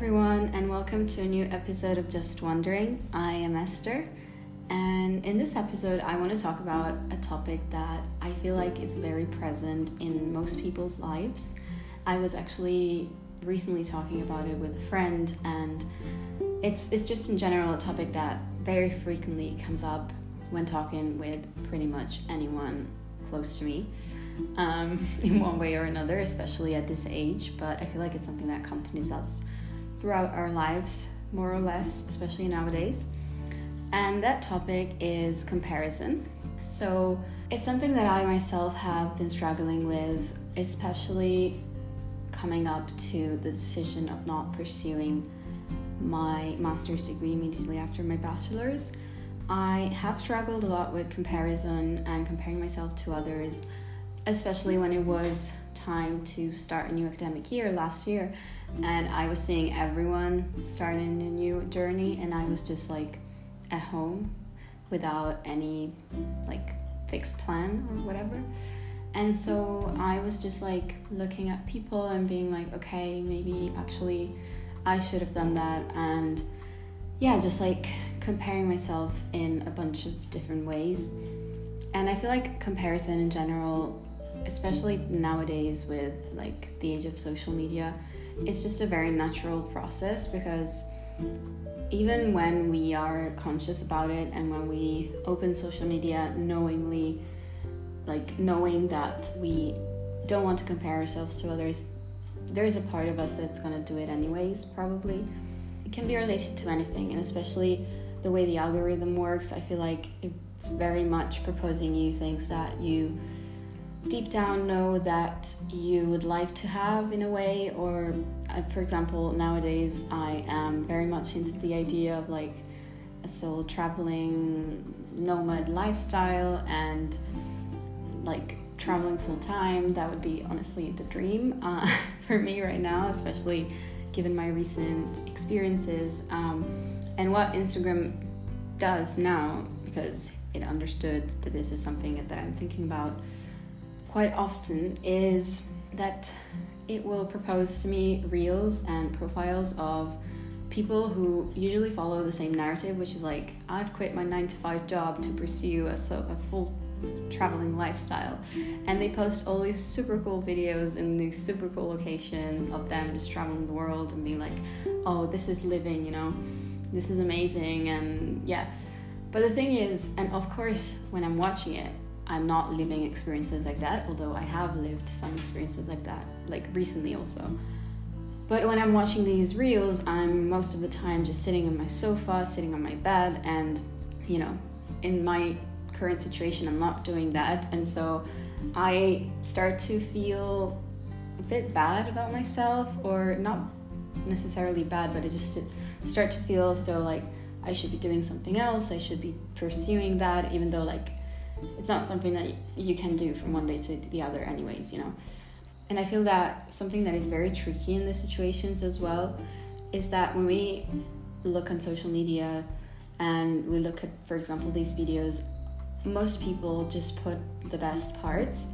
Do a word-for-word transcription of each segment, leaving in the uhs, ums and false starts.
everyone, and welcome to a new episode of Just Wondering. I am Esther, and in this episode I want to talk about a topic that I feel like is very present in most people's lives. I was actually recently talking about it with a friend, and it's it's just in general a topic that very frequently comes up when talking with pretty much anyone close to me, um, in one way or another, especially at this age. But I feel like it's something that accompanies us throughout our lives, more or less, especially nowadays. And that topic is comparison. So it's something that I myself have been struggling with, especially coming up to the decision of not pursuing my master's degree immediately after my bachelor's. I have struggled a lot with comparison and comparing myself to others, especially when it was time to start a new academic year last year, and I was seeing everyone starting a new journey, and I was just like at home without any like fixed plan or whatever. And so I was just like looking at people and being like, okay, maybe actually I should have done that, and yeah, just like comparing myself in a bunch of different ways. And I feel like comparison in general, especially nowadays with like the age of social media, it's just a very natural process, because even when we are conscious about it and when we open social media knowingly, like knowing that we don't want to compare ourselves to others, there's a part of us that's going to do it anyways, probably. It can be related to anything, and especially the way the algorithm works, I feel like it's very much proposing you things that you deep down know that you would like to have in a way. Or for example, nowadays I am very much into the idea of like a soul traveling nomad lifestyle and like traveling full time. That would be honestly the dream uh, for me right now, especially given my recent experiences um, and what Instagram does now, because it understood that this is something that I'm thinking about quite often, is that it will propose to me reels and profiles of people who usually follow the same narrative, which is like, I've quit my nine to five job to pursue a, so, a full traveling lifestyle, and they post all these super cool videos in these super cool locations of them just traveling the world and being like, oh, this is living, you know, this is amazing. And yeah, but the thing is, and of course when I'm watching it, I'm not living experiences like that, although I have lived some experiences like that, like recently also. But when I'm watching these reels, I'm most of the time just sitting on my sofa, sitting on my bed, and you know, in my current situation I'm not doing that. And so I start to feel a bit bad about myself, or not necessarily bad, but I just start to feel as though like I should be doing something else, I should be pursuing that, even though like it's not something that you can do from one day to the other anyways, you know. And I feel that something that is very tricky in these situations as well is that when we look on social media and we look at, for example, these videos, most people just put the best parts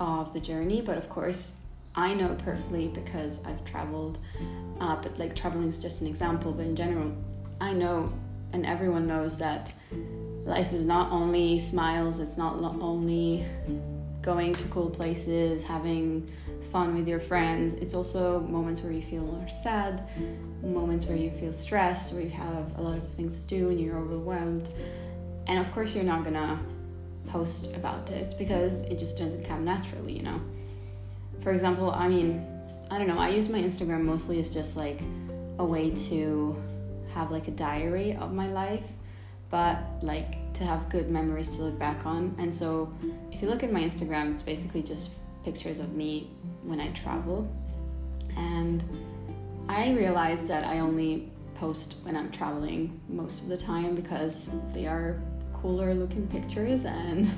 of the journey. But of course I know perfectly, because I've traveled, uh, but like traveling is just an example, but in general I know, and everyone knows, that life is not only smiles, it's not only going to cool places, having fun with your friends, it's also moments where you feel more sad, moments where you feel stressed, where you have a lot of things to do and you're overwhelmed. And of course you're not gonna post about it, because it just doesn't come naturally, you know. For example, I mean, I don't know, I use my Instagram mostly as just like a way to have like a diary of my life, but like to have good memories to look back on. And so if you look at my Instagram, it's basically just pictures of me when I travel. And I realized that I only post when I'm traveling most of the time, because they are cooler looking pictures and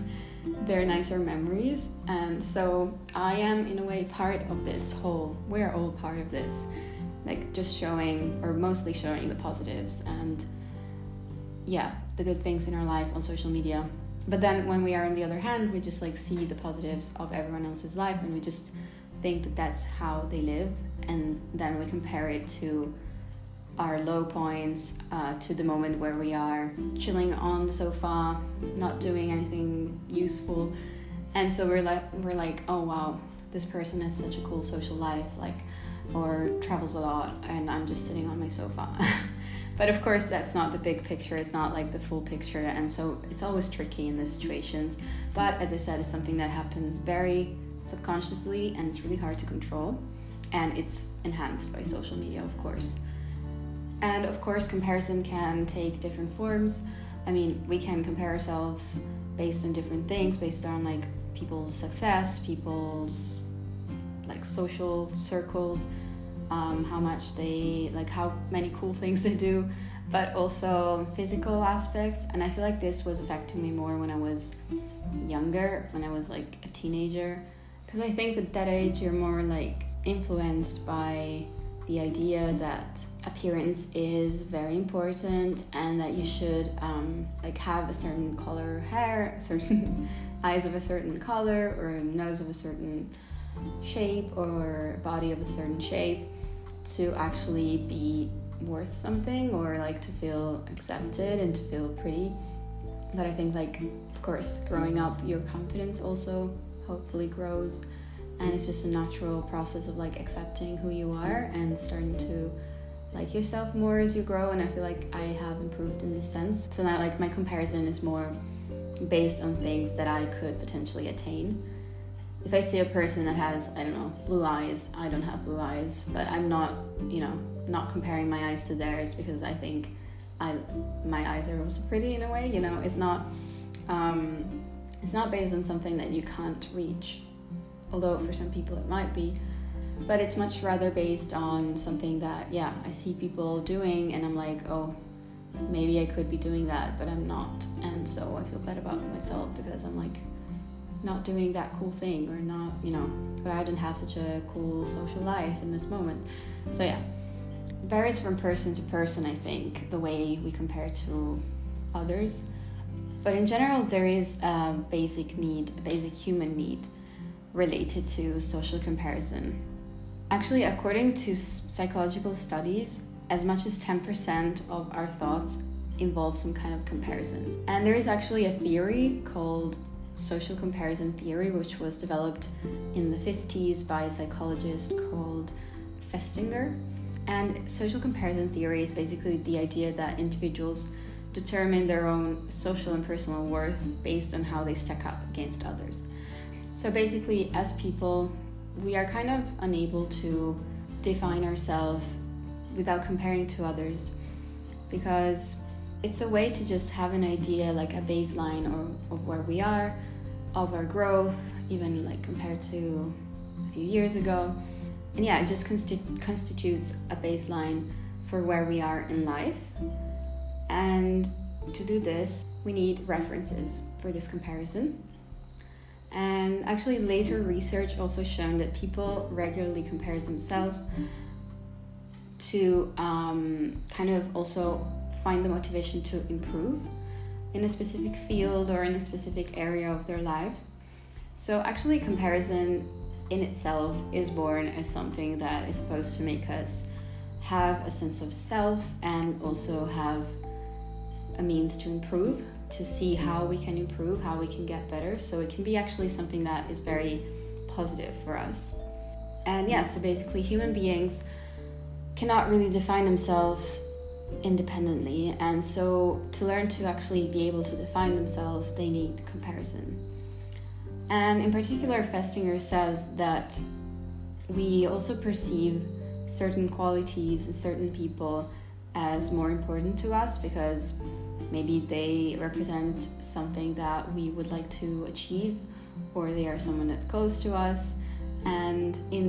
they're nicer memories. And so I am in a way part of this whole, we're all part of this, like just showing, or mostly showing, the positives and yeah, the good things in our life on social media. But then when we are on the other hand, we just like see the positives of everyone else's life and we just think that that's how they live, and then we compare it to our low points, uh, to the moment where we are chilling on the sofa, not doing anything useful, and so we're like we're like oh wow, this person has such a cool social life, like, or travels a lot, and I'm just sitting on my sofa. But of course, that's not the big picture. It's not like the full picture. And so it's always tricky in those situations. But as I said, it's something that happens very subconsciously, and it's really hard to control. And it's enhanced by social media, of course. And of course, comparison can take different forms. I mean, we can compare ourselves based on different things, based on like people's success, people's like social circles, Um, how much they like, how many cool things they do, but also physical aspects. And I feel like this was affecting me more when I was younger, when I was like a teenager, because I think that that age you're more like influenced by the idea that appearance is very important, and that you should um, like have a certain color hair, certain eyes of a certain color, or a nose of a certain shape, or body of a certain shape, to actually be worth something, or like to feel accepted and to feel pretty. But I think, like, of course, growing up, your confidence also hopefully grows, and it's just a natural process of like accepting who you are and starting to like yourself more as you grow. And I feel like I have improved in this sense. So now like my comparison is more based on things that I could potentially attain. If I see a person that has, I don't know, blue eyes, I don't have blue eyes, but I'm not, you know, not comparing my eyes to theirs, because I think I, my eyes are also pretty in a way, you know. It's not, um, it's not based on something that you can't reach, although for some people it might be, but it's much rather based on something that, yeah, I see people doing, and I'm like, oh, maybe I could be doing that, but I'm not, and so I feel bad about myself because I'm like, not doing that cool thing, or not, you know, or I don't have such a cool social life in this moment. So yeah, it varies from person to person, I think, the way we compare to others. But in general, there is a basic need, a basic human need related to social comparison. Actually, according to psychological studies, as much as ten percent of our thoughts involve some kind of comparisons. And there is actually a theory called Social comparison theory, which was developed in the fifties by a psychologist called Festinger. And social comparison theory is basically the idea that individuals determine their own social and personal worth based on how they stack up against others. So basically, as people, we are kind of unable to define ourselves without comparing to others, because it's a way to just have an idea, like a baseline or, of where we are, of our growth, even like compared to a few years ago. And yeah, it just constitu- constitutes a baseline for where we are in life. And to do this, we need references for this comparison. And actually, later research also shown that people regularly compare themselves to um, kind of also find the motivation to improve in a specific field or in a specific area of their life. So actually, comparison in itself is born as something that is supposed to make us have a sense of self, and also have a means to improve, to see how we can improve, how we can get better. So it can be actually something that is very positive for us. And yeah, so basically human beings cannot really define themselves independently, and so to learn to actually be able to define themselves, they need comparison. And in particular, Festinger says that we also perceive certain qualities and certain people as more important to us, because maybe they represent something that we would like to achieve, or they are someone that's close to us. And in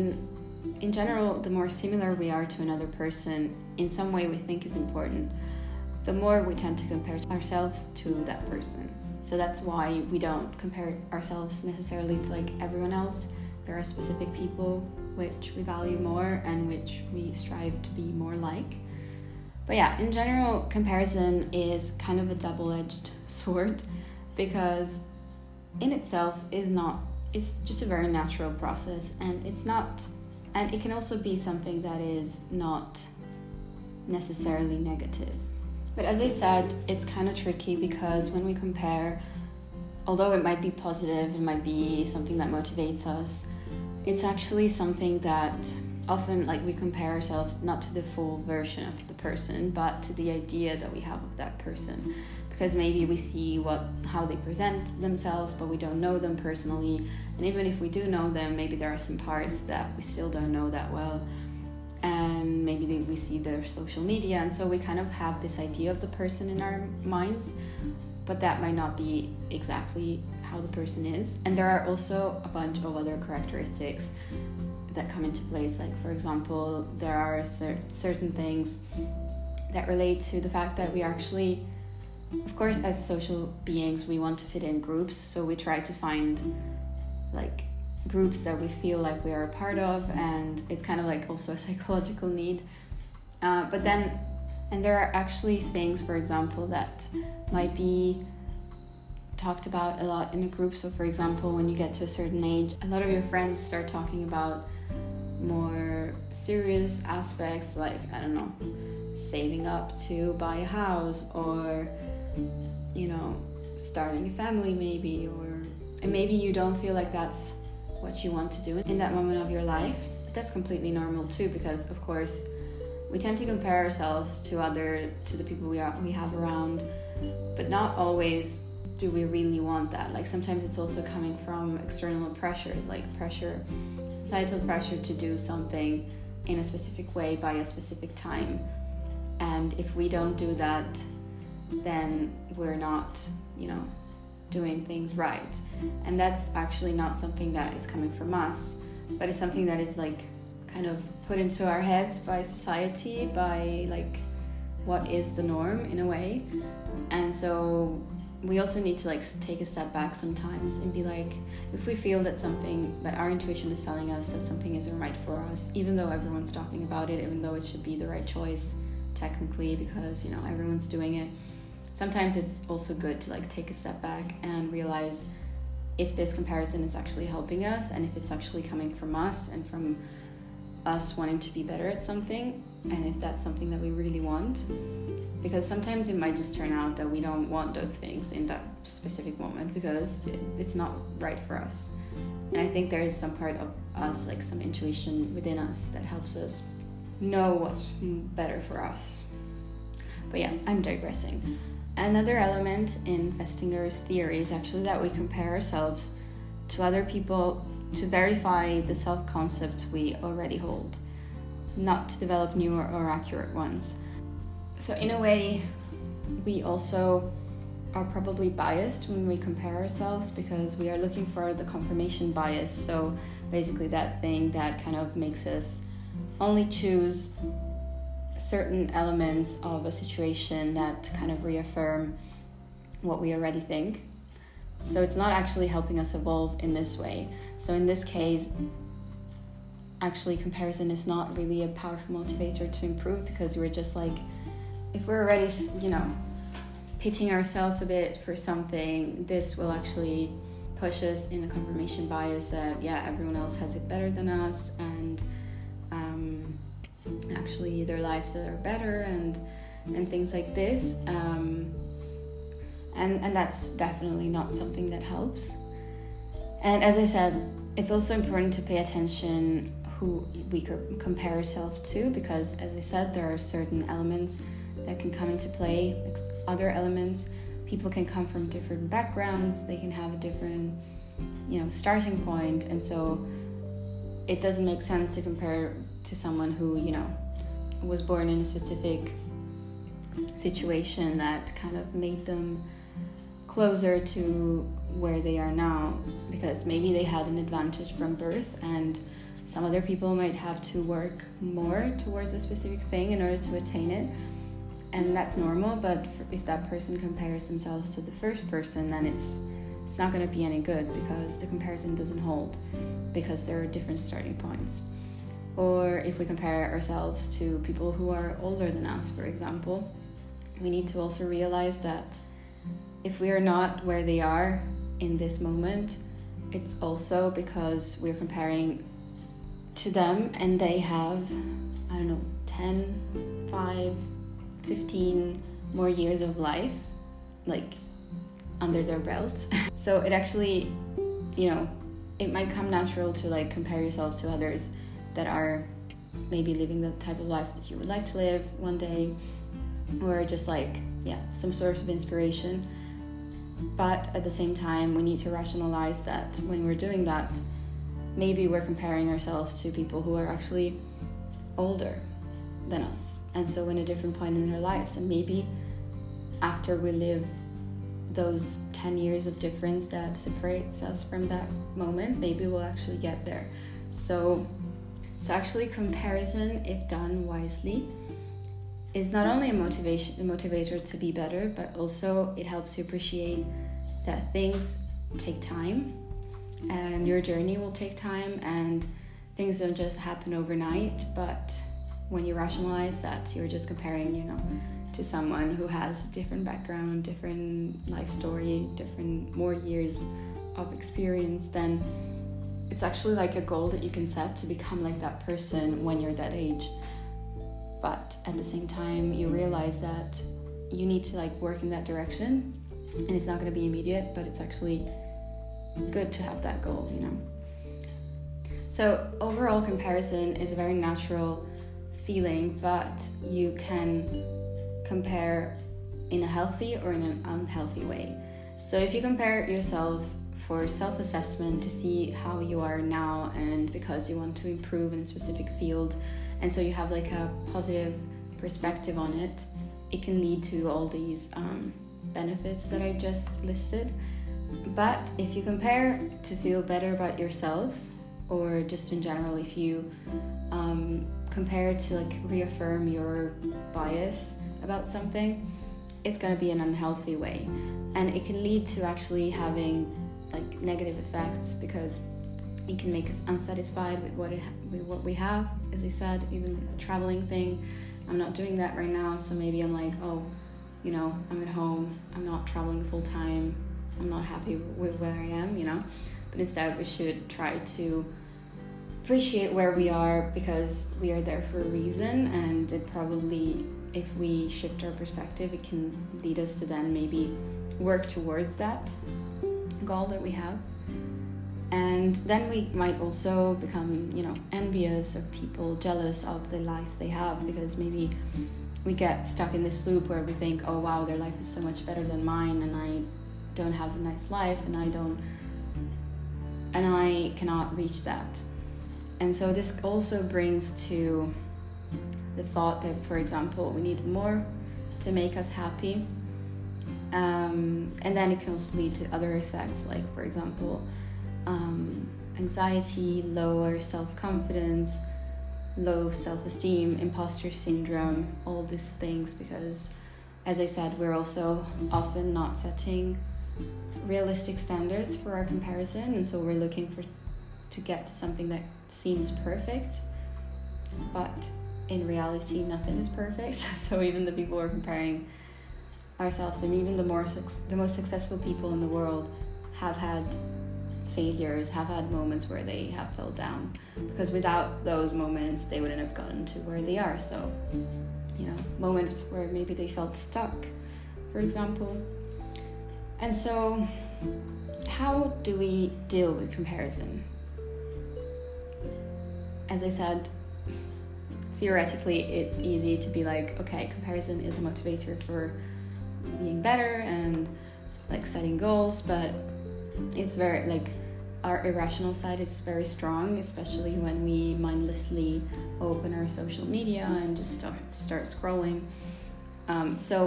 In general, the more similar we are to another person in some way we think is important, the more we tend to compare ourselves to that person. So that's why we don't compare ourselves necessarily to like everyone else. There are specific people which we value more and which we strive to be more like. But yeah, in general, comparison is kind of a double-edged sword, because in itself is not it's just a very natural process, and it's not, and it can also be something that is not necessarily negative. But as I said, it's kind of tricky, because when we compare, although it might be positive, it might be something that motivates us, it's actually something that often, like, we compare ourselves not to the full version of the person, but to the idea that we have of that person. Because maybe we see what how they present themselves, but we don't know them personally. And even if we do know them, maybe there are some parts that we still don't know that well. And maybe they, we see their social media, and so we kind of have this idea of the person in our minds, but that might not be exactly how the person is. And there are also a bunch of other characteristics that come into place, like, for example, there are cer- certain things that relate to the fact that we actually, of course, as social beings, we want to fit in groups, so we try to find, like, groups that we feel like we are a part of, and it's kind of like also a psychological need. Uh, but then, and there are actually things, for example, that might be talked about a lot in a group. So, for example, when you get to a certain age, a lot of your friends start talking about more serious aspects, like, I don't know, saving up to buy a house, or, you know, starting a family maybe, or, and maybe you don't feel like that's what you want to do in that moment of your life. But that's completely normal too, because of course we tend to compare ourselves to other to the people we are we have around, but not always do we really want that. Like, sometimes it's also coming from external pressures, like pressure societal pressure to do something in a specific way by a specific time, and if we don't do that, then we're not, you know, doing things right. And that's actually not something that is coming from us, but it's something that is, like, kind of put into our heads by society, by, like, what is the norm in a way. And so we also need to, like, take a step back sometimes and be like, if we feel that something, that our intuition is telling us that something isn't right for us, even though everyone's talking about it, even though it should be the right choice technically, because, you know, everyone's doing it, sometimes it's also good to, like, take a step back and realize if this comparison is actually helping us, and if it's actually coming from us and from us wanting to be better at something, and if that's something that we really want. Because sometimes it might just turn out that we don't want those things in that specific moment, because it, it's not right for us. And I think there is some part of us, like some intuition within us, that helps us know what's better for us. But yeah, I'm digressing. Another element in Festinger's theory is actually that we compare ourselves to other people to verify the self-concepts we already hold, not to develop new or accurate ones. So in a way, we also are probably biased when we compare ourselves, because we are looking for the confirmation bias. So basically that thing that kind of makes us only choose certain elements of a situation that kind of reaffirm what we already think. So it's not actually helping us evolve in this way. So in this case, actually comparison is not really a powerful motivator to improve, because we're just like, if we're already, you know, pitting ourselves a bit for something, this will actually push us in the confirmation bias that, yeah, everyone else has it better than us, and um, actually their lives are better, and and things like this. Um, and, and that's definitely not something that helps. And as I said, it's also important to pay attention who we compare ourselves to, because, as I said, there are certain elements that can come into play, other elements. People can come from different backgrounds, they can have a different, you know, starting point, and so it doesn't make sense to compare to someone who, you know, was born in a specific situation that kind of made them closer to where they are now, because maybe they had an advantage from birth, and some other people might have to work more towards a specific thing in order to attain it. And that's normal, but if that person compares themselves to the first person, then it's it's not going to be any good, because the comparison doesn't hold, because there are different starting points. Or if we compare ourselves to people who are older than us, for example, we need to also realize that if we are not where they are in this moment, it's also because we're comparing to them and they have, I don't know, ten, five, fifteen more years of life, like, under their belt. So it actually, you know, it might come natural to, like, compare yourself to others that are maybe living the type of life that you would like to live one day, or just, like, yeah, some source of inspiration. But at the same time, we need to rationalize that when we're doing that, maybe we're comparing ourselves to people who are actually older than us, and so in a different point in their lives. And maybe after we live those ten years of difference that separates us from that moment, maybe we'll actually get there. So, so actually comparison, if done wisely, is not only a motivation, a motivator to be better, but also it helps you appreciate that things take time, and your journey will take time, and things don't just happen overnight. But when you rationalize that you're just comparing, you know, to someone who has a different background, different life story, different more years of experience, then it's actually like a goal that you can set to become like that person when you're that age. But at the same time, you realize that you need to, like, work in that direction, and it's not going to be immediate, but it's actually good to have that goal, you know. So overall, comparison is a very natural feeling, but you can compare in a healthy or in an unhealthy way. So if you compare yourself for self-assessment to see how you are now, and because you want to improve in a specific field, and so you have, like, a positive perspective on it, it can lead to all these um, benefits that I just listed. But if you compare to feel better about yourself, or just in general, if you um, compare to, like, reaffirm your bias about something, it's going to be an unhealthy way, and it can lead to actually having, like, negative effects, because it can make us unsatisfied with what it, with what we have. As I said, even the traveling thing, I'm not doing that right now, so maybe I'm like, oh, you know, I'm at home, I'm not traveling full time, I'm not happy with where I am, you know. But instead we should try to appreciate where we are, because we are there for a reason, and it probably, if we shift our perspective, it can lead us to then maybe work towards that goal that we have. And then we might also become, you know, envious of people, jealous of the life they have, because maybe we get stuck in this loop where we think, oh wow, their life is so much better than mine, and I don't have a nice life, and I don't, and I cannot reach that. And so this also brings to the thought that, for example, we need more to make us happy, um, and then it can also lead to other effects, like, for example, Um, anxiety, lower self-confidence, low self-esteem, imposter syndrome, all these things, because, as I said, we're also often not setting realistic standards for our comparison, and so we're looking for to get to something that seems perfect, but in reality nothing is perfect. So even the people we're comparing ourselves and even the more the most successful people in the world have had failures, have had moments where they have fell down, because without those moments they wouldn't have gotten to where they are. So, you know, moments where maybe they felt stuck, for example. And so how do we deal with comparison? As I said, theoretically it's easy to be like, okay, comparison is a motivator for being better and, like, setting goals, but it's very, like, our irrational side is very strong, especially when we mindlessly open our social media and just start start scrolling. Um, so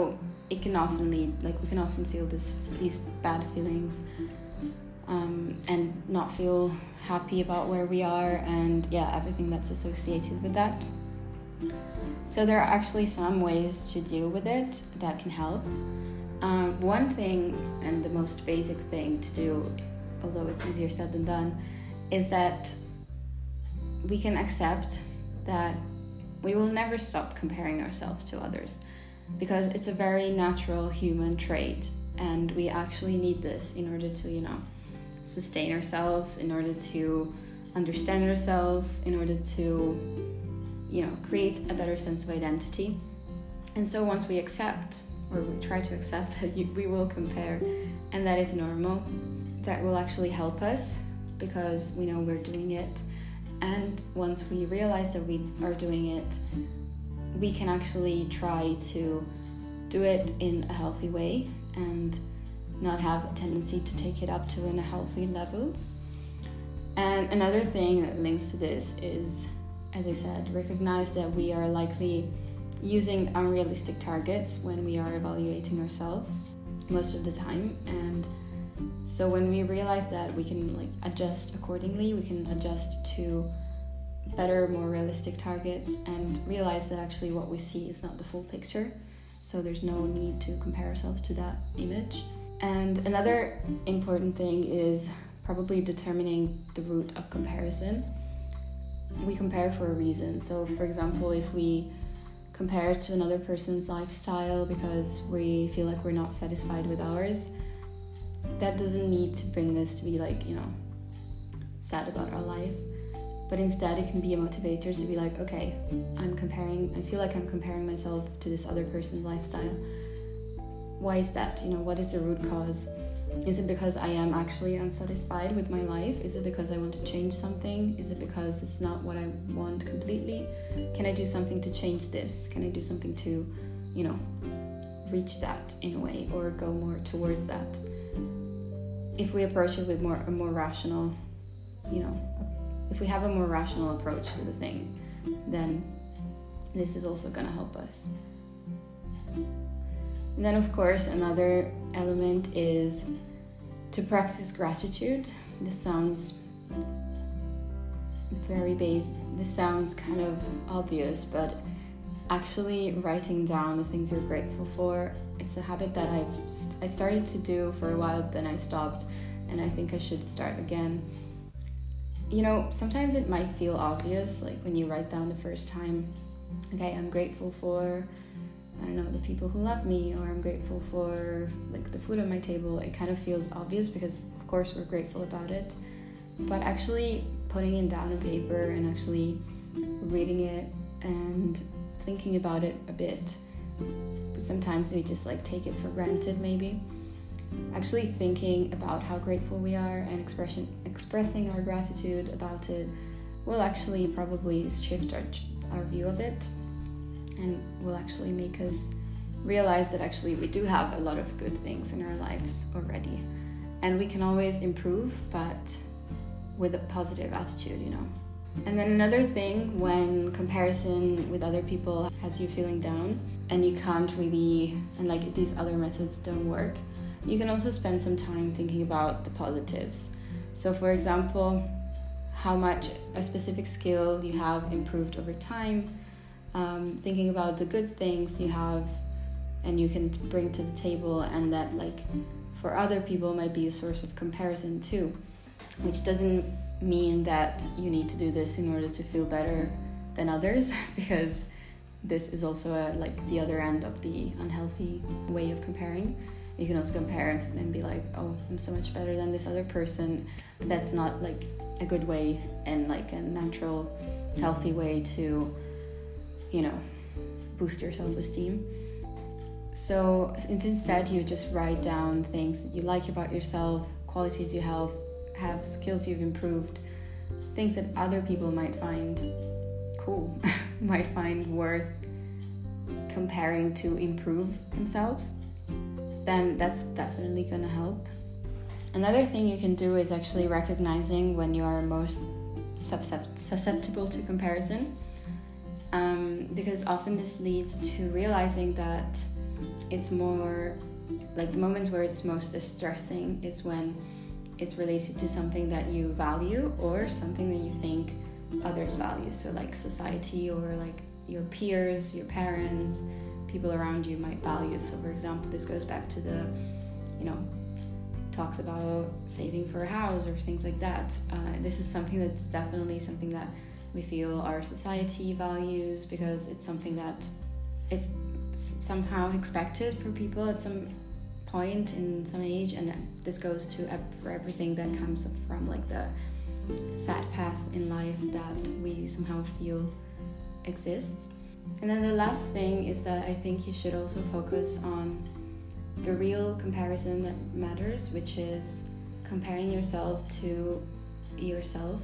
it can often lead, like, we can often feel this these bad feelings, um, and not feel happy about where we are, and yeah, everything that's associated with that. So there are actually some ways to deal with it that can help. Um, one thing, and the most basic thing to do, although it's easier said than done, is that we can accept that we will never stop comparing ourselves to others, because it's a very natural human trait, and we actually need this in order to, you know, sustain ourselves, in order to understand ourselves, in order to, you know, create a better sense of identity. And so once we accept, or we try to accept, that you, we will compare, and that is normal, that will actually help us because we know we're doing it. And once we realize that we are doing it, we can actually try to do it in a healthy way and not have a tendency to take it up to unhealthy levels. And another thing that links to this is, as I said, recognize that we are likely using unrealistic targets when we are evaluating ourselves most of the time. And so when we realize that, we can like adjust accordingly, we can adjust to better, more realistic targets, and realize that actually what we see is not the full picture. So there's no need to compare ourselves to that image. And another important thing is probably determining the root of comparison. We compare for a reason. So for example, if we compare to another person's lifestyle because we feel like we're not satisfied with ours, that doesn't need to bring us to be like, you know, sad about our life. But instead it can be a motivator to be like, okay, I'm comparing, I feel like I'm comparing myself to this other person's lifestyle. Why is that? You know, what is the root cause? Is it because I am actually unsatisfied with my life? Is it because I want to change something? Is it because it's not what I want completely? Can I do something to change this? Can I do something to, you know, reach that in a way, or go more towards that? If we approach it with more a more rational, you know, if we have a more rational approach to the thing, then this is also going to help us. And then, of course, another element is to practice gratitude. This sounds very base. This sounds kind of obvious, but actually writing down the things you're grateful for, it's a habit that I've st- I started to do for a while, then I stopped, and I think I should start again. You know, sometimes it might feel obvious, like when you write down the first time, okay, I'm grateful for, I don't know, the people who love me, or I'm grateful for like the food on my table. It kind of feels obvious because of course we're grateful about it, but actually putting it down on paper and actually reading it and thinking about it a bit, sometimes we just like take it for granted maybe. Actually thinking about how grateful we are and expression expressing our gratitude about it will actually probably shift our our view of it, and will actually make us realize that actually we do have a lot of good things in our lives already, and we can always improve, but with a positive attitude, you know. And then another thing, when comparison with other people has you feeling down and you can't really, and like these other methods don't work, you can also spend some time thinking about the positives. So for example, how much a specific skill you have improved over time, Um, thinking about the good things you have and you can bring to the table, and that like for other people might be a source of comparison too, which doesn't mean that you need to do this in order to feel better than others, because this is also a, like the other end of the unhealthy way of comparing. You can also compare and, and be like, oh, I'm so much better than this other person, but that's not like a good way and like a natural, healthy way to, you know, boost your self-esteem. So if instead you just write down things that you like about yourself, qualities you have, have skills you've improved, things that other people might find cool, might find worth comparing to improve themselves, then that's definitely going to help. Another thing you can do is actually recognizing when you are most susceptible to comparison. Um, because often this leads to realizing that it's more like the moments where it's most distressing is when it's related to something that you value or something that you think others value. So like society, or like your peers, your parents, people around you might value. So for example, this goes back to the, you know, talks about saving for a house or things like that. Uh, this is something that's definitely something that we feel our society values, because it's something that it's somehow expected for people at some point in some age, and this goes to everything that comes from like the sad path in life that we somehow feel exists. And then the last thing is that I think you should also focus on the real comparison that matters, which is comparing yourself to yourself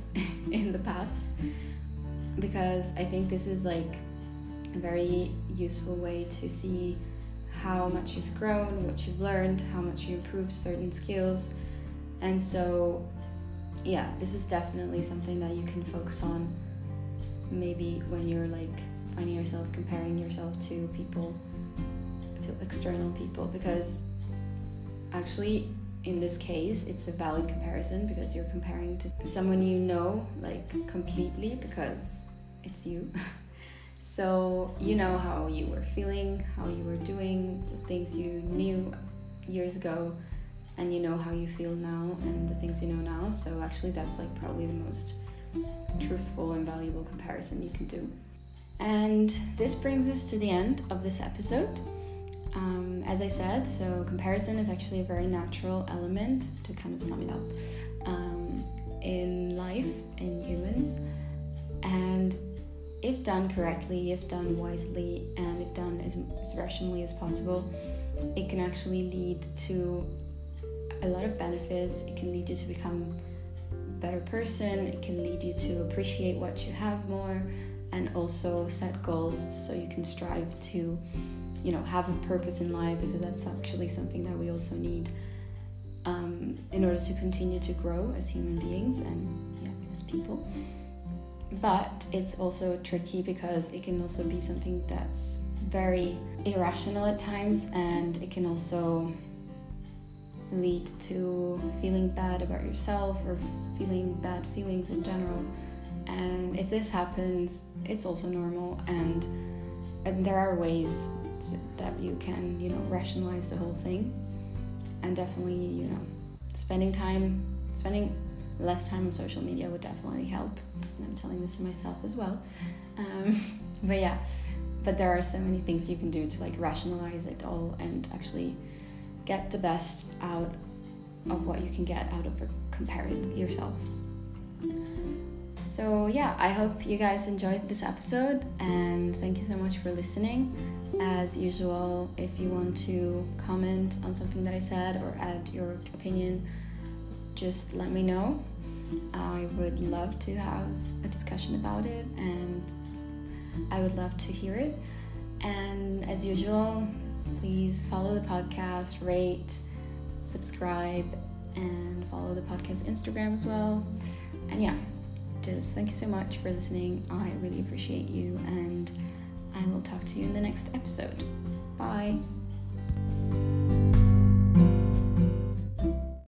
in the past, because I think this is like a very useful way to see how much you've grown, what you've learned, how much you improved certain skills. And so yeah, this is definitely something that you can focus on maybe when you're like finding yourself comparing yourself to people, to external people, because actually in this case it's a valid comparison because you're comparing to someone you know like completely, because it's you. So you know how you were feeling, how you were doing, the things you knew years ago, and you know how you feel now and the things you know now. So actually that's like probably the most truthful and valuable comparison you can do. And this brings us to the end of this episode. Um, as I said, so comparison is actually a very natural element, to kind of sum it up, um, in life, in humans. And if done correctly, if done wisely, and if done as, as rationally as possible, it can actually lead to a lot of benefits. It can lead you to become a better person. It can lead you to appreciate what you have more, and also set goals so you can strive to, you know, have a purpose in life, because that's actually something that we also need um, in order to continue to grow as human beings and yeah, as people. But it's also tricky because it can also be something that's very irrational at times, and it can also lead to feeling bad about yourself or feeling bad feelings in general. And if this happens, it's also normal, and, and there are ways that you can, you know, rationalize the whole thing. And definitely, you know, spending time, spending less time on social media would definitely help. And I'm telling this to myself as well. Um, but yeah, but there are so many things you can do to like rationalize it all and actually get the best out of what you can get out of comparing yourself. So yeah, I hope you guys enjoyed this episode, and thank you so much for listening. As usual, if you want to comment on something that I said or add your opinion, just let me know. I would love to have a discussion about it, and I would love to hear it. And as usual, please follow the podcast, rate, subscribe, and follow the podcast Instagram as well. And yeah, just thank you so much for listening. I really appreciate you, and I will talk to you in the next episode. Bye.